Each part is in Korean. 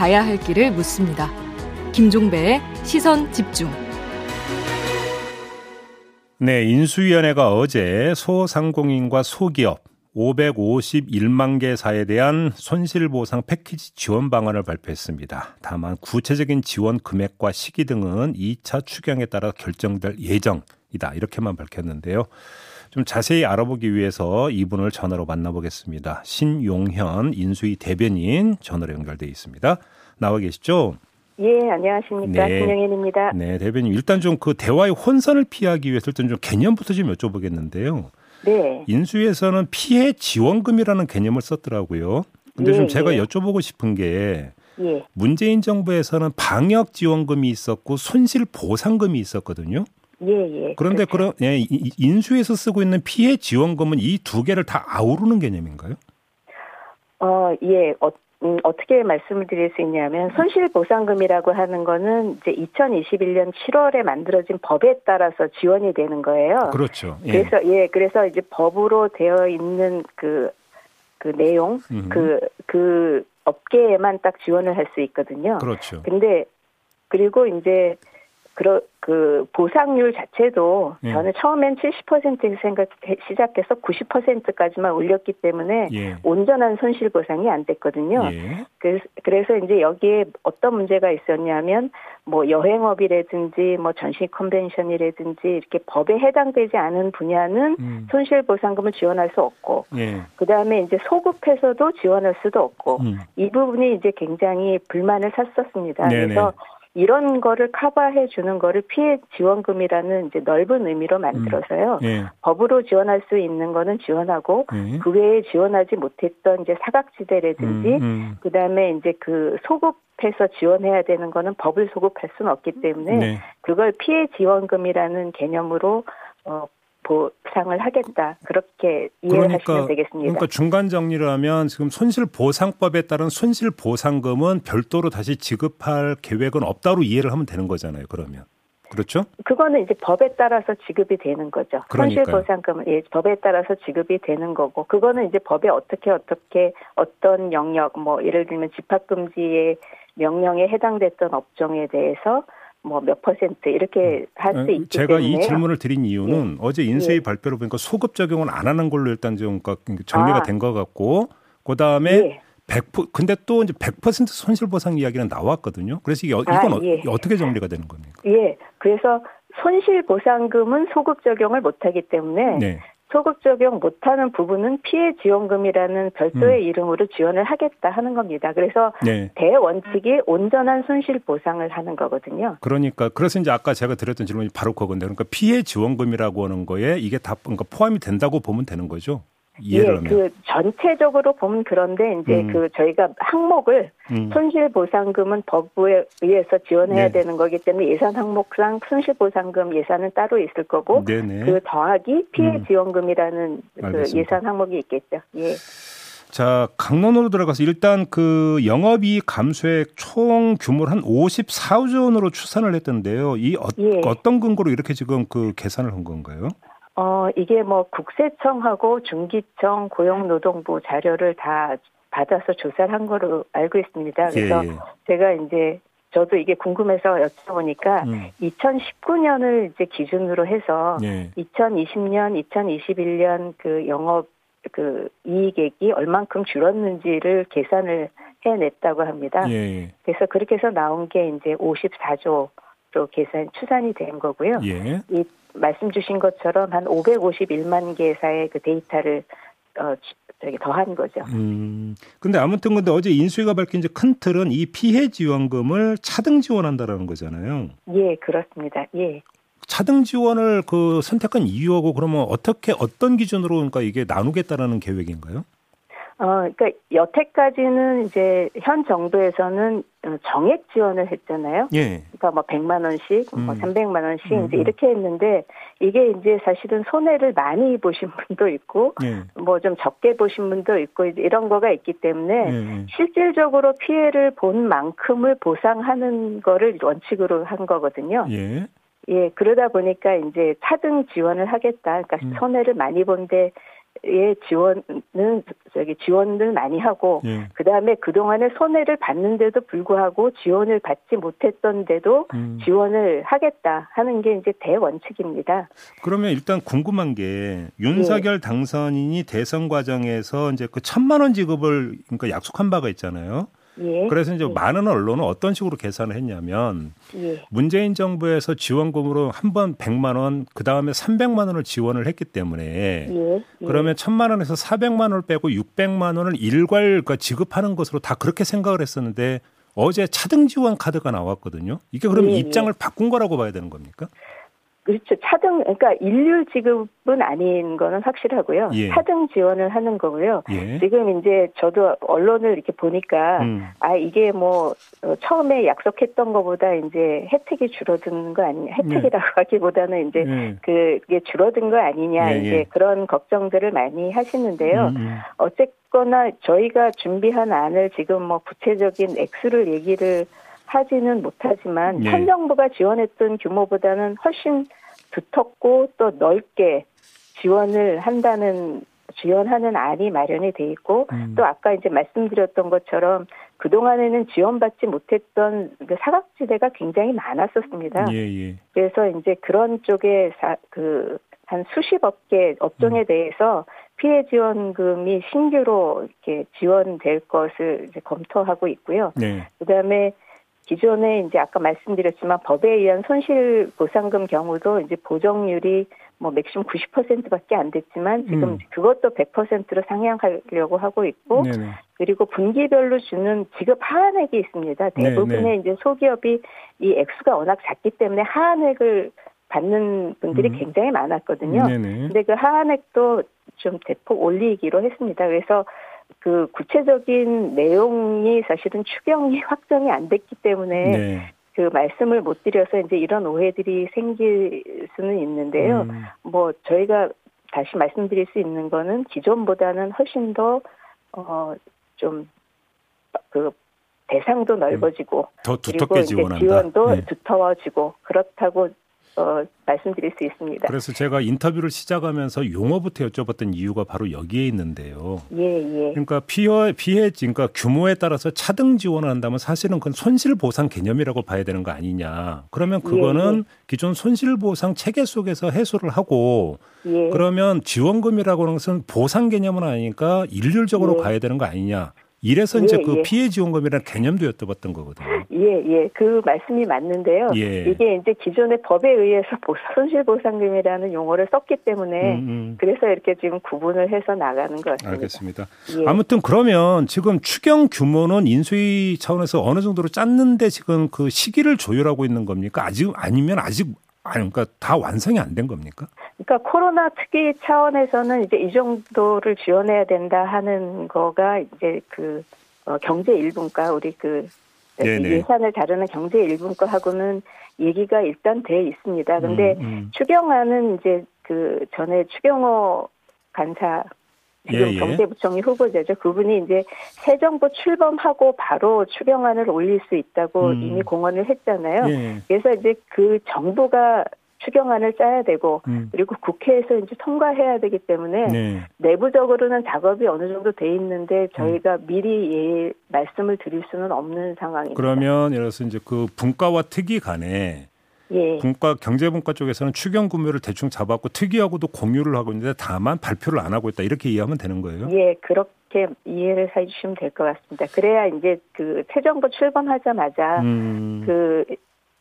가야 할 길을 묻습니다. 김종배의 시선 집중. 네, 인수위원회가 어제 소상공인과 소기업 551만 개사에 대한 손실보상 패키지 지원 방안을 발표했습니다. 다만 구체적인 지원 금액과 시기 등은 2차 추경에 따라 결정될 예정이다, 이렇게만 밝혔는데요. 좀 자세히 알아보기 위해서 이분을 전화로 만나보겠습니다. 신용현 인수위 대변인 전화로 연결돼 있습니다. 나와 계시죠? 예, 안녕하십니까. 네. 신용현입니다. 네, 대변인, 일단 좀 그 대화의 혼선을 피하기 위해서 일단 좀 개념부터 좀 여쭤보겠는데요. 네. 인수위에서는 피해 지원금이라는 개념을 썼더라고요. 근데 좀 제가 여쭤보고 싶은 게 문재인 정부에서는 방역 지원금이 있었고 손실 보상금이 있었거든요. 예. 그런데 그렇죠. 인수위에서 쓰고 있는 피해 지원금은 이 두 개를 다 아우르는 개념인가요? 어떻게 말씀을 드릴 수 있냐면, 손실보상금이라고 하는 거는 이제 2021년 7월에 만들어진 법에 따라서 지원이 되는 거예요. 그렇죠. 예. 그래서 이제 법으로 되어 있는 그 내용, 그 업계에만 딱 지원을 할 수 있거든요. 그렇죠. 근데, 그리고 이제, 그 보상률 자체도 저는 처음엔 70% 시작해서 90%까지만 올렸기 때문에 온전한 손실 보상이 안 됐거든요. 그래서 이제 여기에 어떤 문제가 있었냐면 뭐 여행업이라든지 뭐 전시 컨벤션이라든지 이렇게 법에 해당되지 않은 분야는 손실 보상금을 지원할 수 없고 그다음에 이제 소급해서도 지원할 수도 없고 이 부분이 이제 굉장히 불만을 샀었습니다. 네네. 그래서 이런 거를 커버해 주는 거를 피해 지원금이라는 이제 넓은 의미로 만들어서요. 법으로 지원할 수 있는 거는 지원하고 그 외에 지원하지 못했던 이제 사각지대라든지 그다음에 이제 그 소급해서 지원해야 되는 거는 법을 소급할 수는 없기 때문에 그걸 피해 지원금이라는 개념으로 보상을 하겠다, 그렇게 이해하시면 되겠습니다. 그러니까 중간 정리를 하면 지금 손실보상법에 따른 손실보상금은 별도로 다시 지급할 계획은 없다로 이해를 하면 되는 거잖아요, 그러면. 그렇죠? 그거는 이제 법에 따라서 지급이 되는 거죠. 손실보상금은 법에 따라서 지급이 되는 거고, 그거는 이제 법에 어떻게 어떤 영역, 뭐 예를 들면 집합금지의 명령에 해당됐던 업종에 대해서 뭐 몇 %, 이렇게 할 수 있기 제가 때문에 제가 이 질문을 드린 이유는 어제 인수위 발표를 보니까 소급 적용은 안 하는 걸로 일단 좀 정리가 된 것 같고, 그 다음에 100% 근데 또 이제 100% 손실 보상 이야기는 나왔거든요. 그래서 이건 어떻게 정리가 되는 겁니까? 그래서 손실 보상금은 소급 적용을 못 하기 때문에 소급 적용 못하는 부분은 피해 지원금이라는 별도의 이름으로 지원을 하겠다 하는 겁니다. 그래서 대원칙이 온전한 손실 보상을 하는 거거든요. 그러니까 그래서 이제 아까 제가 드렸던 질문이 바로 그건데, 그러니까 피해 지원금이라고 하는 거에 이게 다 그러니까 포함이 된다고 보면 되는 거죠. 이해를 하면. 전체적으로 보면. 그런데 이제 저희가 항목을 손실보상금은 법에 의해서 지원해야 되는 거기 때문에 예산 항목상 손실보상금 예산은 따로 있을 거고 그 더하기 피해지원금이라는 그 예산 항목이 있겠죠. 자, 강론으로 들어가서 일단 그 영업이익 감소액 총 규모를 한 54조 원으로 추산을 했던데요. 이 어떤 근거로 이렇게 지금 그 계산을 한 건가요? 이게 뭐 국세청하고 중기청, 고용노동부 자료를 다 받아서 조사를 한 거로 알고 있습니다. 그래서 제가 이제 저도 이게 궁금해서 여쭤보니까 2019년을 이제 기준으로 해서 2020년, 2021년 그 영업 그 이익액이 얼만큼 줄었는지를 계산을 해냈다고 합니다. 그래서 그렇게 해서 나온 게 이제 54조로 추산이 된 거고요. 이 말씀 주신 것처럼 한 551만 개사의 그 데이터를 더한 거죠. 근데 아무튼 근데 어제 인수위가 밝힌 이제 큰 틀은 이 피해 지원금을 차등 지원한다라는 거잖아요. 그렇습니다. 차등 지원을 그 선택한 이유하고 그러면 어떤 기준으로 그러니까 이게 나누겠다라는 계획인가요? 그러니까 여태까지는 이제 현 정부에서는 정액 지원을 했잖아요. 그러니까 뭐 100만 원씩, 뭐 300만 원씩 이제 이렇게 했는데, 이게 이제 사실은 손해를 많이 보신 분도 있고, 뭐 좀 적게 보신 분도 있고, 이런 거가 있기 때문에 실질적으로 피해를 본 만큼을 보상하는 거를 원칙으로 한 거거든요. 그러다 보니까 이제 차등 지원을 하겠다. 그러니까 손해를 많이 본데 예, 지원은 저기 지원을 많이 하고, 예. 그 다음에 그동안에 손해를 봤는데도 불구하고 지원을 받지 못했던데도 지원을 하겠다 하는 게 이제 대원칙입니다. 그러면 일단 궁금한 게 윤석열 예. 당선인이 대선 과정에서 이제 그 1,000만 원 지급을 그러니까 약속한 바가 있잖아요. 예. 그래서 이제 예. 많은 언론은 어떤 식으로 계산을 했냐면 예. 문재인 정부에서 지원금으로 한 번 100만 원, 그 다음에 300만 원을 지원을 했기 때문에 예. 예. 그러면 1,000만 원에서 400만 원을 빼고 600만 원을 일괄 지급하는 것으로 다 그렇게 생각을 했었는데 어제 차등 지원 카드가 나왔거든요. 이게 그럼 예. 입장을 바꾼 거라고 봐야 되는 겁니까? 그렇죠. 차등, 그러니까 일률 지급은 아닌 거는 확실하고요. 예. 차등 지원을 하는 거고요. 예. 지금 이제 저도 언론을 이렇게 보니까 아 이게 뭐 처음에 약속했던 거보다 이제 혜택이 줄어든 거 아니, 혜택이라고 예. 하기보다는 이제 예. 그게 줄어든 거 아니냐 예. 이제 그런 걱정들을 많이 하시는데요. 어쨌거나 저희가 준비한 안을 지금 뭐 구체적인 액수를 얘기를 하지는 못하지만 예. 현 정부가 지원했던 규모보다는 훨씬 두텁고 또 넓게 지원을 한다는 지원하는 안이 마련이 돼 있고 또 아까 이제 말씀드렸던 것처럼 그동안에는 지원받지 못했던 사각지대가 굉장히 많았었습니다. 예, 예. 그래서 이제 그런 쪽에 한 수십 업종에 대해서 피해 지원금이 신규로 이렇게 지원될 것을 이제 검토하고 있고요. 네. 그다음에 기존에 이제 아까 말씀드렸지만 법에 의한 손실 보상금 경우도 이제 보정률이 뭐 맥시멈 90%밖에 안 됐지만 지금 그것도 100%로 상향하려고 하고 있고 네네. 그리고 분기별로 주는 지급 하한액이 있습니다. 대부분의 네네. 이제 소기업이 이 액수가 워낙 작기 때문에 하한액을 받는 분들이 굉장히 많았거든요. 근데 그 하한액도 좀 대폭 올리기로 했습니다. 그래서 그 구체적인 내용이 사실은 추경이 확정이 안 됐기 때문에 네. 그 말씀을 못 드려서 이제 이런 오해들이 생길 수는 있는데요. 뭐 저희가 다시 말씀드릴 수 있는 거는 기존보다는 훨씬 더 좀 그 대상도 넓어지고 더 두텁게 지원한다. 지원도 네. 두터워지고 그렇다고. 말씀드릴 수 있습니다. 그래서 제가 인터뷰를 시작하면서 용어부터 여쭤봤던 이유가 바로 여기에 있는데요. 예, 예. 그러니까 피해 그러니까 규모에 따라서 차등 지원을 한다면 사실은 그건 손실보상 개념이라고 봐야 되는 거 아니냐. 그러면 그거는 예, 예. 기존 손실보상 체계 속에서 해소를 하고 예. 그러면 지원금이라고 하는 것은 보상 개념은 아니니까 일률적으로 예. 가야 되는 거 아니냐. 이래서 이제 예, 그 예. 피해 지원금이라는 개념도 여쭤봤던 거거든요. 예, 예. 그 말씀이 맞는데요. 예. 이게 이제 기존의 법에 의해서 손실보상금이라는 용어를 썼기 때문에 그래서 이렇게 지금 구분을 해서 나가는 것 같습니다. 알겠습니다. 예. 아무튼 그러면 지금 추경 규모는 인수위 차원에서 어느 정도로 짰는데 지금 그 시기를 조율하고 있는 겁니까? 아직 아니면 아직 그러니까 다 완성이 안 된 겁니까? 그러니까 코로나 특위 차원에서는 이제 이 정도를 지원해야 된다 하는 거가 이제 그 경제 1분과 우리 그 네네. 예산을 다루는 경제 1분과하고는 얘기가 일단 돼 있습니다. 그런데 추경안은 이제 그 전에 추경호 간사 지금 예, 예. 경제부총리 후보자죠. 그분이 이제 새 정부 출범하고 바로 추경안을 올릴 수 있다고 이미 공언을 했잖아요. 예. 그래서 이제 그 정부가 추경안을 짜야 되고 그리고 국회에서 이제 통과해야 되기 때문에 네. 내부적으로는 작업이 어느 정도 돼 있는데 저희가 미리 말씀을 드릴 수는 없는 상황입니다. 그러면 예를 들어서 이제 그 분과와 특위 간에 예. 경제분과 쪽에서는 추경 규모를 대충 잡았고 특이하고도 공유를 하고 있는데 다만 발표를 안 하고 있다. 이렇게 이해하면 되는 거예요? 예, 그렇게 이해를 해주시면 될 것 같습니다. 그래야 이제 그 새 정부 출범하자마자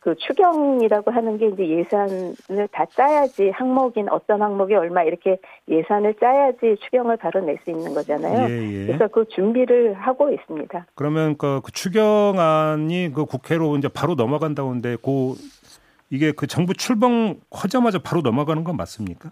그 추경이라고 하는 게 이제 예산을 다 짜야지 항목인 어떤 항목이 얼마 이렇게 예산을 짜야지 추경을 바로 낼 수 있는 거잖아요. 예, 예. 그래서 그 준비를 하고 있습니다. 그러면 그 추경안이 그 국회로 이제 바로 넘어간다고 하는데 이게 그 정부 출범하자마자 바로 넘어가는 건 맞습니까?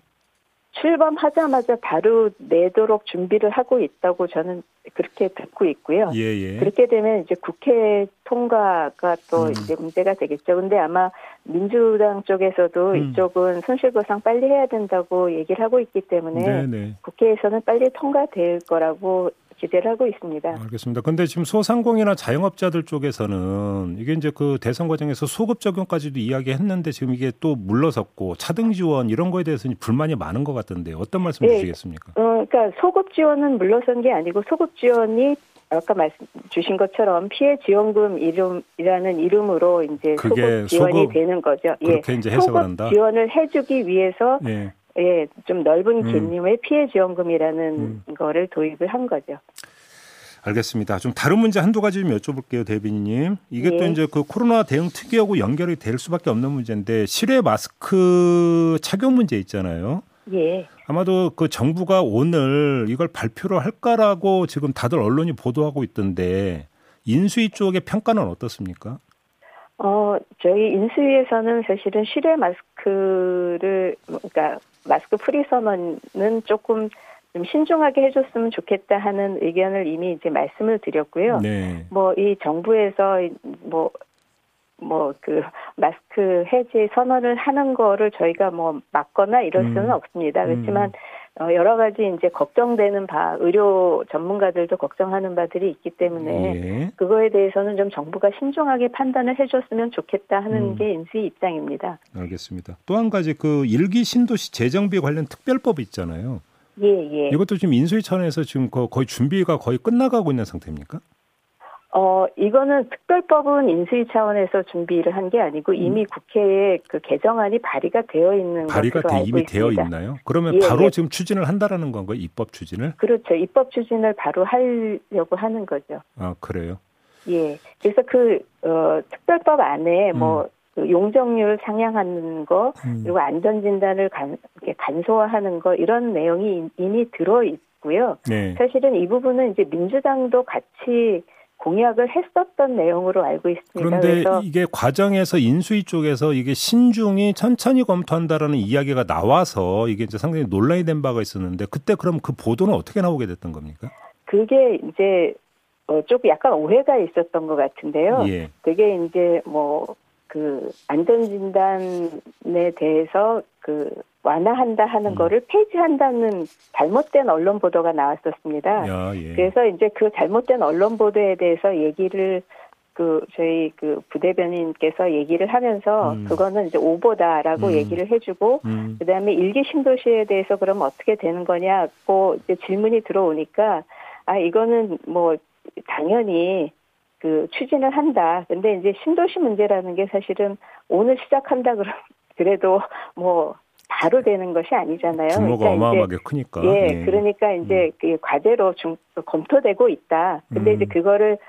출범하자마자 바로 내도록 준비를 하고 있다고 저는 그렇게 듣고 있고요. 예, 예. 그렇게 되면 이제 국회 통과가 또 이제 문제가 되겠죠. 근데 아마 민주당 쪽에서도 이쪽은 손실보상 빨리 해야 된다고 얘기를 하고 있기 때문에 네네. 국회에서는 빨리 통과될 거라고 기대를 하고 있습니다. 알겠습니다. 근데 지금 소상공인이나 자영업자들 쪽에서는 이게 이제 그 대선 과정에서 소급 적용까지도 이야기했는데 지금 이게 또 물러섰고 차등 지원 이런 거에 대해서 불만이 많은 것 같은데 어떤 말씀 주시겠습니까? 그러니까 소급 지원은 물러선 게 아니고 소급 지원이 아까 말씀 주신 것처럼 피해 지원금 이름이라는 이름으로 이제 소급 지원이 되는 거죠. 그렇게 이제 해석을 한다. 소급 지원을 해주기 위해서. 예, 좀 넓은 개념의 피해 지원금이라는 거를 도입을 한 거죠. 알겠습니다. 좀 다른 문제 한두 가지 좀 여쭤볼게요, 대변인님. 이게 또 이제 그 코로나 대응 특이하고 연결이 될 수밖에 없는 문제인데 실외 마스크 착용 문제 있잖아요. 예. 아마도 그 정부가 오늘 이걸 발표를 할까라고 지금 다들 언론이 보도하고 있던데 인수위 쪽의 평가는 어떻습니까? 저희 인수위에서는 사실은 실외 마스크를, 그러니까 마스크 프리 선언은 조금 좀 신중하게 해줬으면 좋겠다 하는 의견을 이미 이제 말씀을 드렸고요. 네. 이 정부에서 그 마스크 해제 선언을 하는 거를 저희가 막거나 이럴 수는 없습니다. 그렇지만 여러 가지 이제 걱정되는 바, 의료 전문가들도 걱정하는 바들이 있기 때문에 그거에 대해서는 좀 정부가 신중하게 판단을 해줬으면 좋겠다 하는 게 인수위 입장입니다. 알겠습니다. 또 한 가지 그 일기 신도시 재정비 관련 특별법이 있잖아요. 예. 이것도 지금 인수위 차원에서 지금 거의 준비가 거의 끝나가고 있는 상태입니까? 이거는 특별법은 인수위 차원에서 준비를 한 게 아니고 이미 국회에 그 개정안이 발의가 되어 있는 발의가 것으로 알고 이미 있습니다. 되어 있나요? 그러면 바로 지금 추진을 한다라는 건가요? 입법 추진을? 그렇죠. 입법 추진을 바로 하려고 하는 거죠. 아, 그래요? 예. 그래서 그 특별법 안에 그 용적률 상향하는 거 그리고 안전진단을 간소화하는 거 이런 내용이 이미 들어 있고요. 네. 사실은 이 부분은 이제 민주당도 같이 공약을 했었던 내용으로 알고 있습니다. 그런데 이게 과정에서 인수위 쪽에서 이게 신중히 천천히 검토한다라는 이야기가 나와서 이게 이제 상당히 논란이 된 바가 있었는데 그때 그럼 그 보도는 어떻게 나오게 됐던 겁니까? 그게 이제 조금 약간 오해가 있었던 것 같은데요. 그게 이제 그 안전진단에 대해서 그 완화한다 하는 거를 폐지한다는 잘못된 언론 보도가 나왔었습니다. 그래서 이제 그 잘못된 언론 보도에 대해서 얘기를 그 저희 그 부대변인께서 얘기를 하면서 그거는 이제 오보다라고 얘기를 해주고 그다음에 일기 신도시에 대해서 그럼 어떻게 되는 거냐고 이제 질문이 들어오니까 이거는 당연히 그 추진을 한다. 근데 이제 신도시 문제라는 게 사실은 오늘 시작한다 그래도 바로 되는 것이 아니잖아요. 규모가 그러니까 어마어마하게 크니까. 그러니까 이제 그 과제로 검토되고 있다. 근데 이제 그거를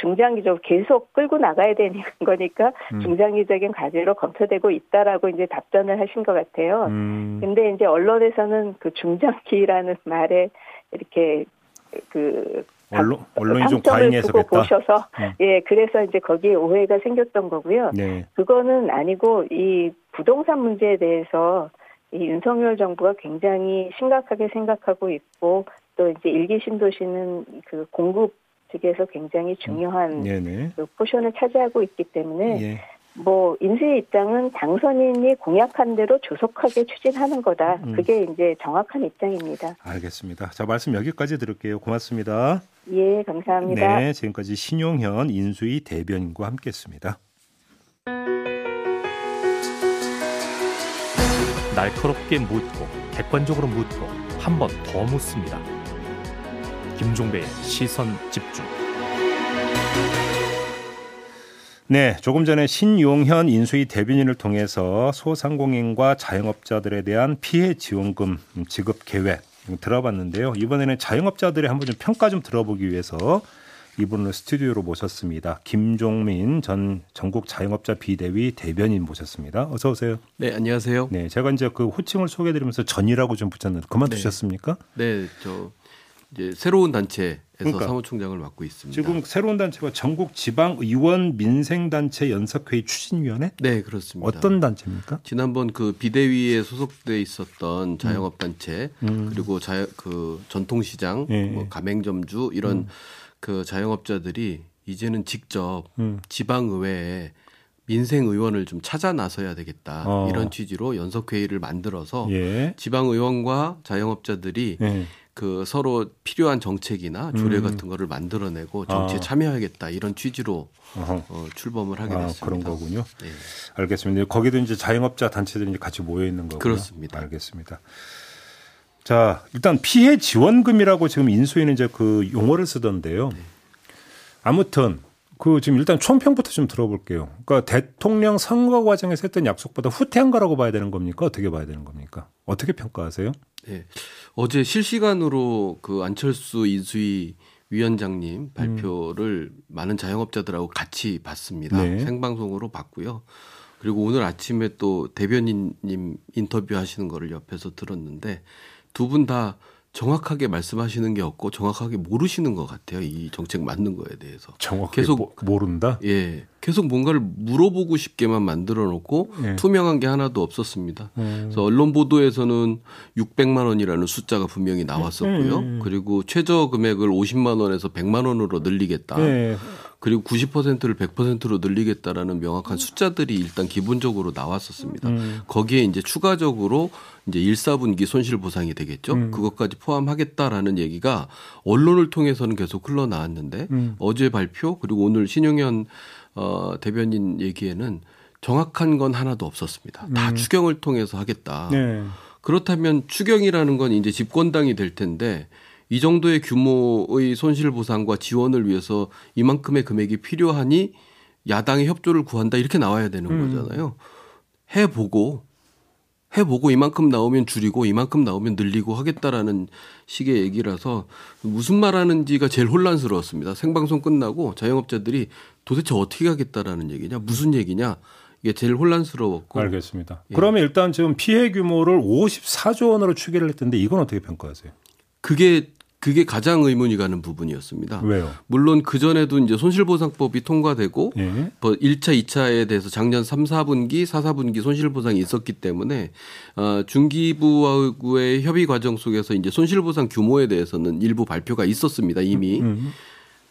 중장기적으로 계속 끌고 나가야 되는 거니까 중장기적인 과제로 검토되고 있다라고 이제 답변을 하신 것 같아요. 근데 이제 언론에서는 그 중장기라는 말에 이렇게 그 언론이 좀 과잉해서 보셔서 그래서 이제 거기에 오해가 생겼던 거고요. 그거는 아니고 이 부동산 문제에 대해서 이 윤석열 정부가 굉장히 심각하게 생각하고 있고 또 이제 일기 신도시는 그 공급 측에서 굉장히 중요한 그 포션을 차지하고 있기 때문에 인수위 입장은 당선인이 공약한 대로 조속하게 추진하는 거다. 그게 이제 정확한 입장입니다. 알겠습니다. 자, 말씀 여기까지 들을게요. 고맙습니다. 예, 감사합니다. 네, 지금까지 신용현 인수위 대변인과 함께했습니다. 날카롭게 묻고 객관적으로 묻고 한 번 더 묻습니다. 김종배의 시선 집중. 네, 조금 전에 신용현 인수위 대변인을 통해서 소상공인과 자영업자들에 대한 피해 지원금 지급 계획 들어봤는데요. 이번에는 자영업자들의 한번 좀 평가 좀 들어보기 위해서 이분을 스튜디오로 모셨습니다. 김종민 전 전국 자영업자비대위 대변인 모셨습니다. 어서 오세요. 네, 안녕하세요. 네, 제가 이제 그 호칭을 소개드리면서 전이라고 좀 붙였는데 그만두셨습니까? 네, 저 이제 새로운 단체에서 사무총장을 맡고 있습니다. 지금 새로운 단체가 전국 지방 의원 민생 단체 연석회의 추진위원회? 네, 그렇습니다. 어떤 단체입니까? 지난번 그 비대위에 소속돼 있었던 자영업 단체 그리고 그 전통시장, 가맹점주 이런 그 자영업자들이 이제는 직접 지방의회에 민생 의원을 좀 찾아 나서야 되겠다. 이런 취지로 연석회의를 만들어서 지방 의원과 자영업자들이 그 서로 필요한 정책이나 조례 같은 거를 만들어내고 정치에 참여하겠다 이런 취지로 출범을 하게 됐습니다. 그런 거군요. 네. 알겠습니다. 거기도 이제 자영업자 단체들이 이제 같이 모여 있는 거고요. 그렇습니다. 알겠습니다. 자, 일단 피해 지원금이라고 지금 인수위는 이제 그 용어를 쓰던데요. 네. 아무튼 그 지금 일단 총평부터 좀 들어볼게요. 그러니까 대통령 선거 과정에서 했던 약속보다 후퇴한 거라고 봐야 되는 겁니까? 어떻게 봐야 되는 겁니까? 어떻게 평가하세요? 네. 어제 실시간으로 그 안철수 인수위 위원장님 발표를 많은 자영업자들하고 같이 봤습니다. 네. 생방송으로 봤고요. 그리고 오늘 아침에 또 대변인님 인터뷰하시는 거를 옆에서 들었는데 두 분 다 정확하게 말씀하시는 게 없고 정확하게 모르시는 것 같아요. 이 정책 맞는 거에 대해서. 정확하게 계속 모른다? 예. 계속 뭔가를 물어보고 싶게만 만들어놓고 예. 투명한 게 하나도 없었습니다. 그래서 언론 보도에서는 600만 원이라는 숫자가 분명히 나왔었고요. 그리고 최저 금액을 50만 원에서 100만 원으로 늘리겠다. 그리고 90%를 100%로 늘리겠다라는 명확한 숫자들이 일단 기본적으로 나왔었습니다. 거기에 이제 추가적으로 이제 1·4분기 손실 보상이 되겠죠. 그것까지 포함하겠다라는 얘기가 언론을 통해서는 계속 흘러나왔는데 어제 발표 그리고 오늘 신용현 대변인 얘기에는 정확한 건 하나도 없었습니다. 다 추경을 통해서 하겠다. 네. 그렇다면 추경이라는 건 이제 집권당이 될 텐데 이 정도의 규모의 손실보상과 지원을 위해서 이만큼의 금액이 필요하니 야당의 협조를 구한다 이렇게 나와야 되는 거잖아요. 해보고 이만큼 나오면 줄이고 이만큼 나오면 늘리고 하겠다라는 식의 얘기라서 무슨 말하는지가 제일 혼란스러웠습니다. 생방송 끝나고 자영업자들이 도대체 어떻게 하겠다라는 얘기냐 무슨 얘기냐 이게 제일 혼란스러웠고. 알겠습니다. 예. 그러면 일단 지금 피해 규모를 54조 원으로 추계를 했던데 이건 어떻게 평가하세요? 그게 가장 의문이 가는 부분이었습니다. 왜요? 물론 그전에도 이제 손실보상법이 통과되고 예. 1차, 2차에 대해서 작년 3, 4분기, 4, 4분기 손실보상이 있었기 때문에 중기부하고의 협의 과정 속에서 이제 손실보상 규모에 대해서는 일부 발표가 있었습니다. 이미.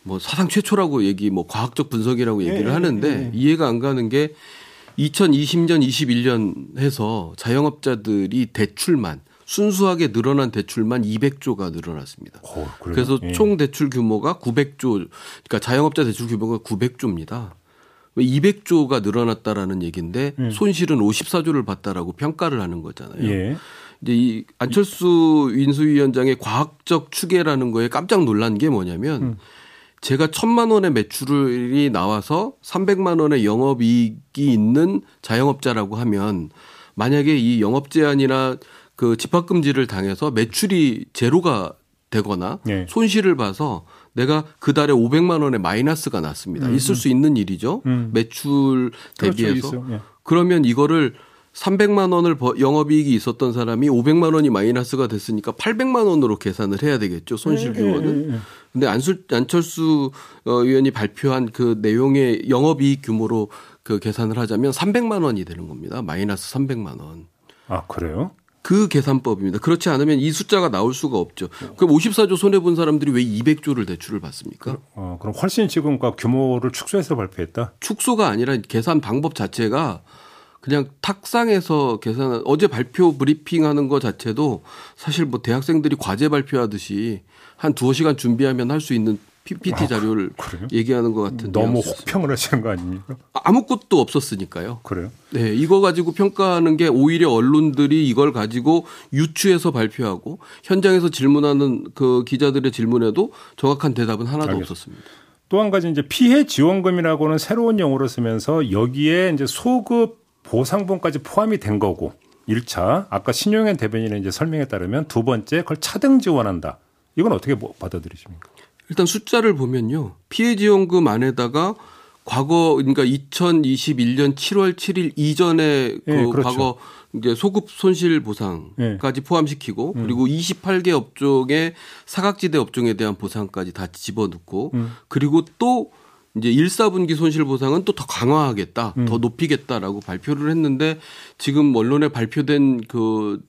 뭐 사상 최초라고 과학적 분석이라고 얘기를 하는데 이해가 안 가는 게 2020년, 21년 해서 자영업자들이 대출만 순수하게 늘어난 대출만 200조가 늘어났습니다. 그래서 총 대출 규모가 900조, 그러니까 자영업자 대출 규모가 900조입니다. 200조가 늘어났다라는 얘기인데 손실은 54조를 봤다라고 평가를 하는 거잖아요. 예. 이제 이 안철수 인수위원장의 과학적 추계라는 거에 깜짝 놀란 게 뭐냐면 제가 1,000만 원의 매출이 나와서 300만 원의 영업이익이 있는 자영업자라고 하면 만약에 이 영업 제한이나 그 집합금지를 당해서 매출이 제로가 되거나 손실을 봐서 내가 그 달에 500만 원의 마이너스가 났습니다. 있을 수 있는 일이죠. 매출 대비해서. 그렇죠, 예. 그러면 이거를 300만 원을 영업이익이 있었던 사람이 500만 원이 마이너스가 됐으니까 800만 원으로 계산을 해야 되겠죠. 손실 규모는. 근데 안철수 의원이 발표한 그 내용의 영업이익 규모로 그 계산을 하자면 300만 원이 되는 겁니다. 마이너스 300만 원. 아, 그래요? 그 계산법입니다. 그렇지 않으면 이 숫자가 나올 수가 없죠. 그럼 54조 손해본 사람들이 왜 200조를 대출을 받습니까? 그럼 훨씬 지금 규모를 축소해서 발표했다? 축소가 아니라 계산 방법 자체가 그냥 탁상에서 계산한 어제 발표 브리핑하는 거 자체도 사실 뭐 대학생들이 과제 발표하듯이 한 2~5시간 준비하면 할 수 있는 PPT 자료를 얘기하는 것 같은데 너무 혹평을 하시는 거 아닙니까? 아무것도 없었으니까요. 그래요? 네, 이거 가지고 평가하는 게 오히려 언론들이 이걸 가지고 유추해서 발표하고 현장에서 질문하는 그 기자들의 질문에도 정확한 대답은 하나도 없었습니다. 또 한 가지 이제 피해 지원금이라고는 새로운 용어로 쓰면서 여기에 이제 소급 보상분까지 포함이 된 거고 1차 아까 신용현 대변인의 이제 설명에 따르면 두 번째 그걸 차등 지원한다. 이건 어떻게 받아들이십니까? 일단 숫자를 보면요. 피해지원금 안에다가 과거 그러니까 2021년 7월 7일 이전에 과거 이제 소급 손실 보상까지 포함시키고 그리고 28개 업종의 사각지대 업종에 대한 보상까지 다 집어넣고 그리고 또 이제 1·4분기 손실 보상은 또 더 강화하겠다. 더 높이겠다라고 발표를 했는데 지금 언론에 발표된 그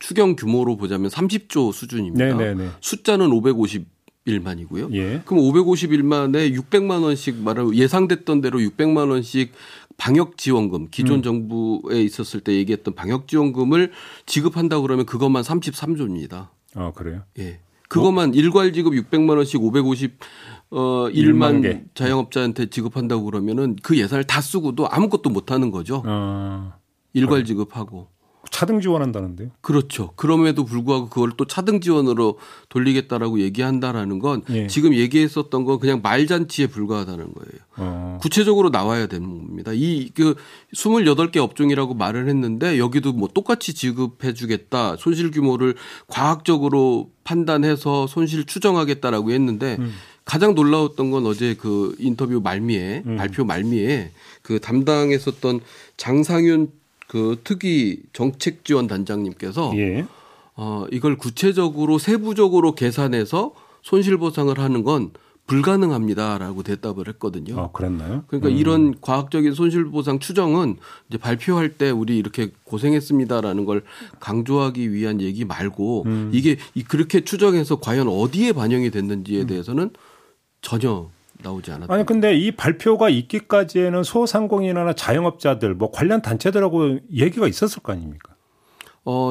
추경 규모로 보자면 30조 수준입니다. 네네네. 숫자는 551만이고요. 예. 그럼 551만에 600만 원씩 말하면 예상됐던 대로 600만 원씩 방역지원금 기존 정부에 있었을 때 얘기했던 방역지원금을 지급한다 그러면 그것만 33조입니다. 아 그래요? 예. 그것만 일괄 지급 600만 원씩 551만 개. 자영업자한테 지급한다고 그러면은 그 예산을 다 쓰고도 아무것도 못 하는 거죠. 일괄 지급하고. 차등 지원한다는데요. 그렇죠. 그럼에도 불구하고 그걸 또 차등 지원으로 돌리겠다라고 얘기한다라는 건 예. 지금 얘기했었던 건 그냥 말잔치에 불과하다는 거예요. 구체적으로 나와야 되는 겁니다. 이 그 28개 업종이라고 말을 했는데 여기도 뭐 똑같이 지급해 주겠다. 손실 규모를 과학적으로 판단해서 손실 추정하겠다라고 했는데 가장 놀라웠던 건 어제 그 인터뷰 말미에 발표 말미에 그 담당했었던 장상윤 그 특위 정책지원 단장님께서 예. 이걸 구체적으로 세부적으로 계산해서 손실보상을 하는 건 불가능합니다라고 대답을 했거든요. 아, 그랬나요? 그러니까 이런 과학적인 손실보상 추정은 이제 발표할 때 우리 이렇게 고생했습니다라는 걸 강조하기 위한 얘기 말고 이게 그렇게 추정해서 과연 어디에 반영이 됐는지에 대해서는 전혀 나오지 않았다. 아니 근데 이 발표가 있기까지에는 소상공인이나 자영업자들 뭐 관련 단체들하고 얘기가 있었을 거 아닙니까?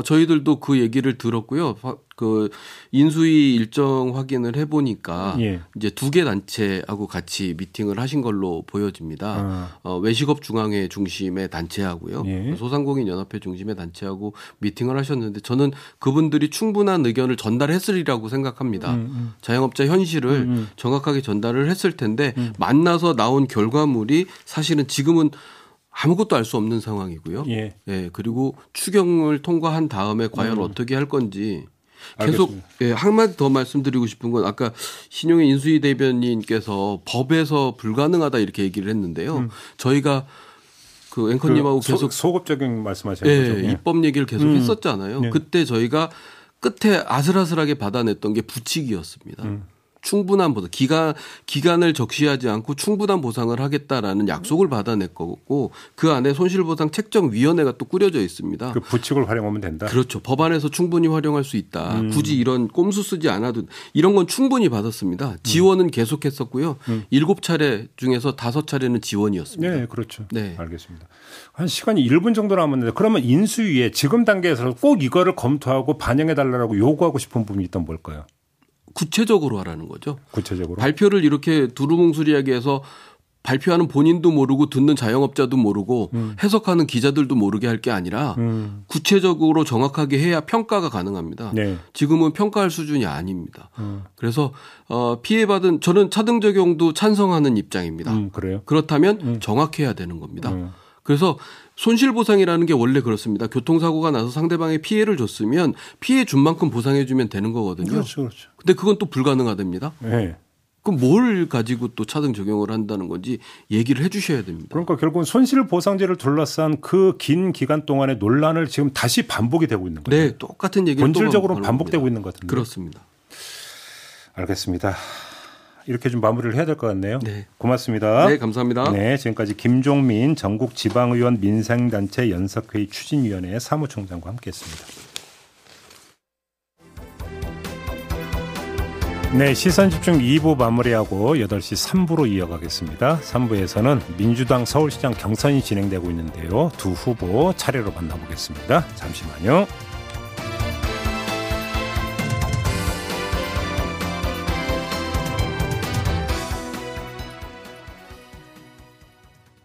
저희들도 그 얘기를 들었고요. 그 인수위 일정 확인을 해보니까 예. 이제 2개 단체하고 같이 미팅을 하신 걸로 보여집니다. 외식업 중앙회 중심의 단체하고요. 예. 소상공인 연합회 중심의 단체하고 미팅을 하셨는데 저는 그분들이 충분한 의견을 전달했으리라고 생각합니다. 자영업자 현실을 정확하게 전달을 했을 텐데 만나서 나온 결과물이 사실은 지금은 아무것도 알 수 없는 상황이고요. 예. 예. 그리고 추경을 통과한 다음에 과연 어떻게 할 건지 계속 예, 한 마디 더 말씀드리고 싶은 건 아까 신용현 인수위 대변인께서 법에서 불가능하다 이렇게 얘기를 했는데요. 저희가 그 앵커님하고 그 계속 소급적인 말씀하시는 예, 거죠. 예. 입법 얘기를 계속 했었잖아요. 예. 그때 저희가 끝에 아슬아슬하게 받아냈던 게 부칙이었습니다. 충분한 보상, 기간을 적시하지 않고 충분한 보상을 하겠다라는 약속을 받아냈고 그 안에 손실보상 책정위원회가 또 꾸려져 있습니다. 그 부칙을 활용하면 된다. 그렇죠. 법안에서 충분히 활용할 수 있다. 굳이 이런 꼼수 쓰지 않아도 이런 건 충분히 받았습니다. 지원은 계속했었고요. 7차례 중에서 5차례는 지원이었습니다. 네, 그렇죠. 네, 알겠습니다. 한 시간이 1분 정도 남았는데 그러면 인수위에 지금 단계에서 꼭 이거를 검토하고 반영해달라고 요구하고 싶은 부분이 있다면 뭘까요? 구체적으로 하라는 거죠. 구체적으로. 발표를 이렇게 두루뭉술하게 해서 발표하는 본인도 모르고 듣는 자영업자도 모르고 해석하는 기자들도 모르게 할 게 아니라 구체적으로 정확하게 해야 평가가 가능합니다. 네. 지금은 평가할 수준이 아닙니다. 그래서 피해받은 저는 차등 적용도 찬성하는 입장입니다. 그래요? 그렇다면 정확해야 되는 겁니다. 그래서 손실보상이라는 게 원래 그렇습니다. 교통사고가 나서 상대방에 피해를 줬으면 피해 준 만큼 보상해 주면 되는 거거든요. 그렇죠. 그렇죠. 근데 그건 또 불가능하답니다. 네. 그럼 뭘 가지고 또 차등 적용을 한다는 건지 얘기를 해 주셔야 됩니다. 그러니까 결국은 손실보상제를 둘러싼 그 긴 기간 동안의 논란을 지금 다시 반복이 되고 있는 거예요. 네. 똑같은 얘기를 본질적으로 반복되고 있는 것 같은데. 그렇습니다. 알겠습니다. 이렇게 좀 마무리를 해야 될 것 같네요. 네. 고맙습니다. 네, 감사합니다. 네, 지금까지 김종민 전국지방의원 민생단체 연석회의 추진위원회 사무총장과 함께했습니다. 네, 시선집중 2부 마무리하고 8시 3부로 이어가겠습니다. 3부에서는 민주당 서울시장 경선이 진행되고 있는데요. 두 후보 차례로 만나보겠습니다. 잠시만요.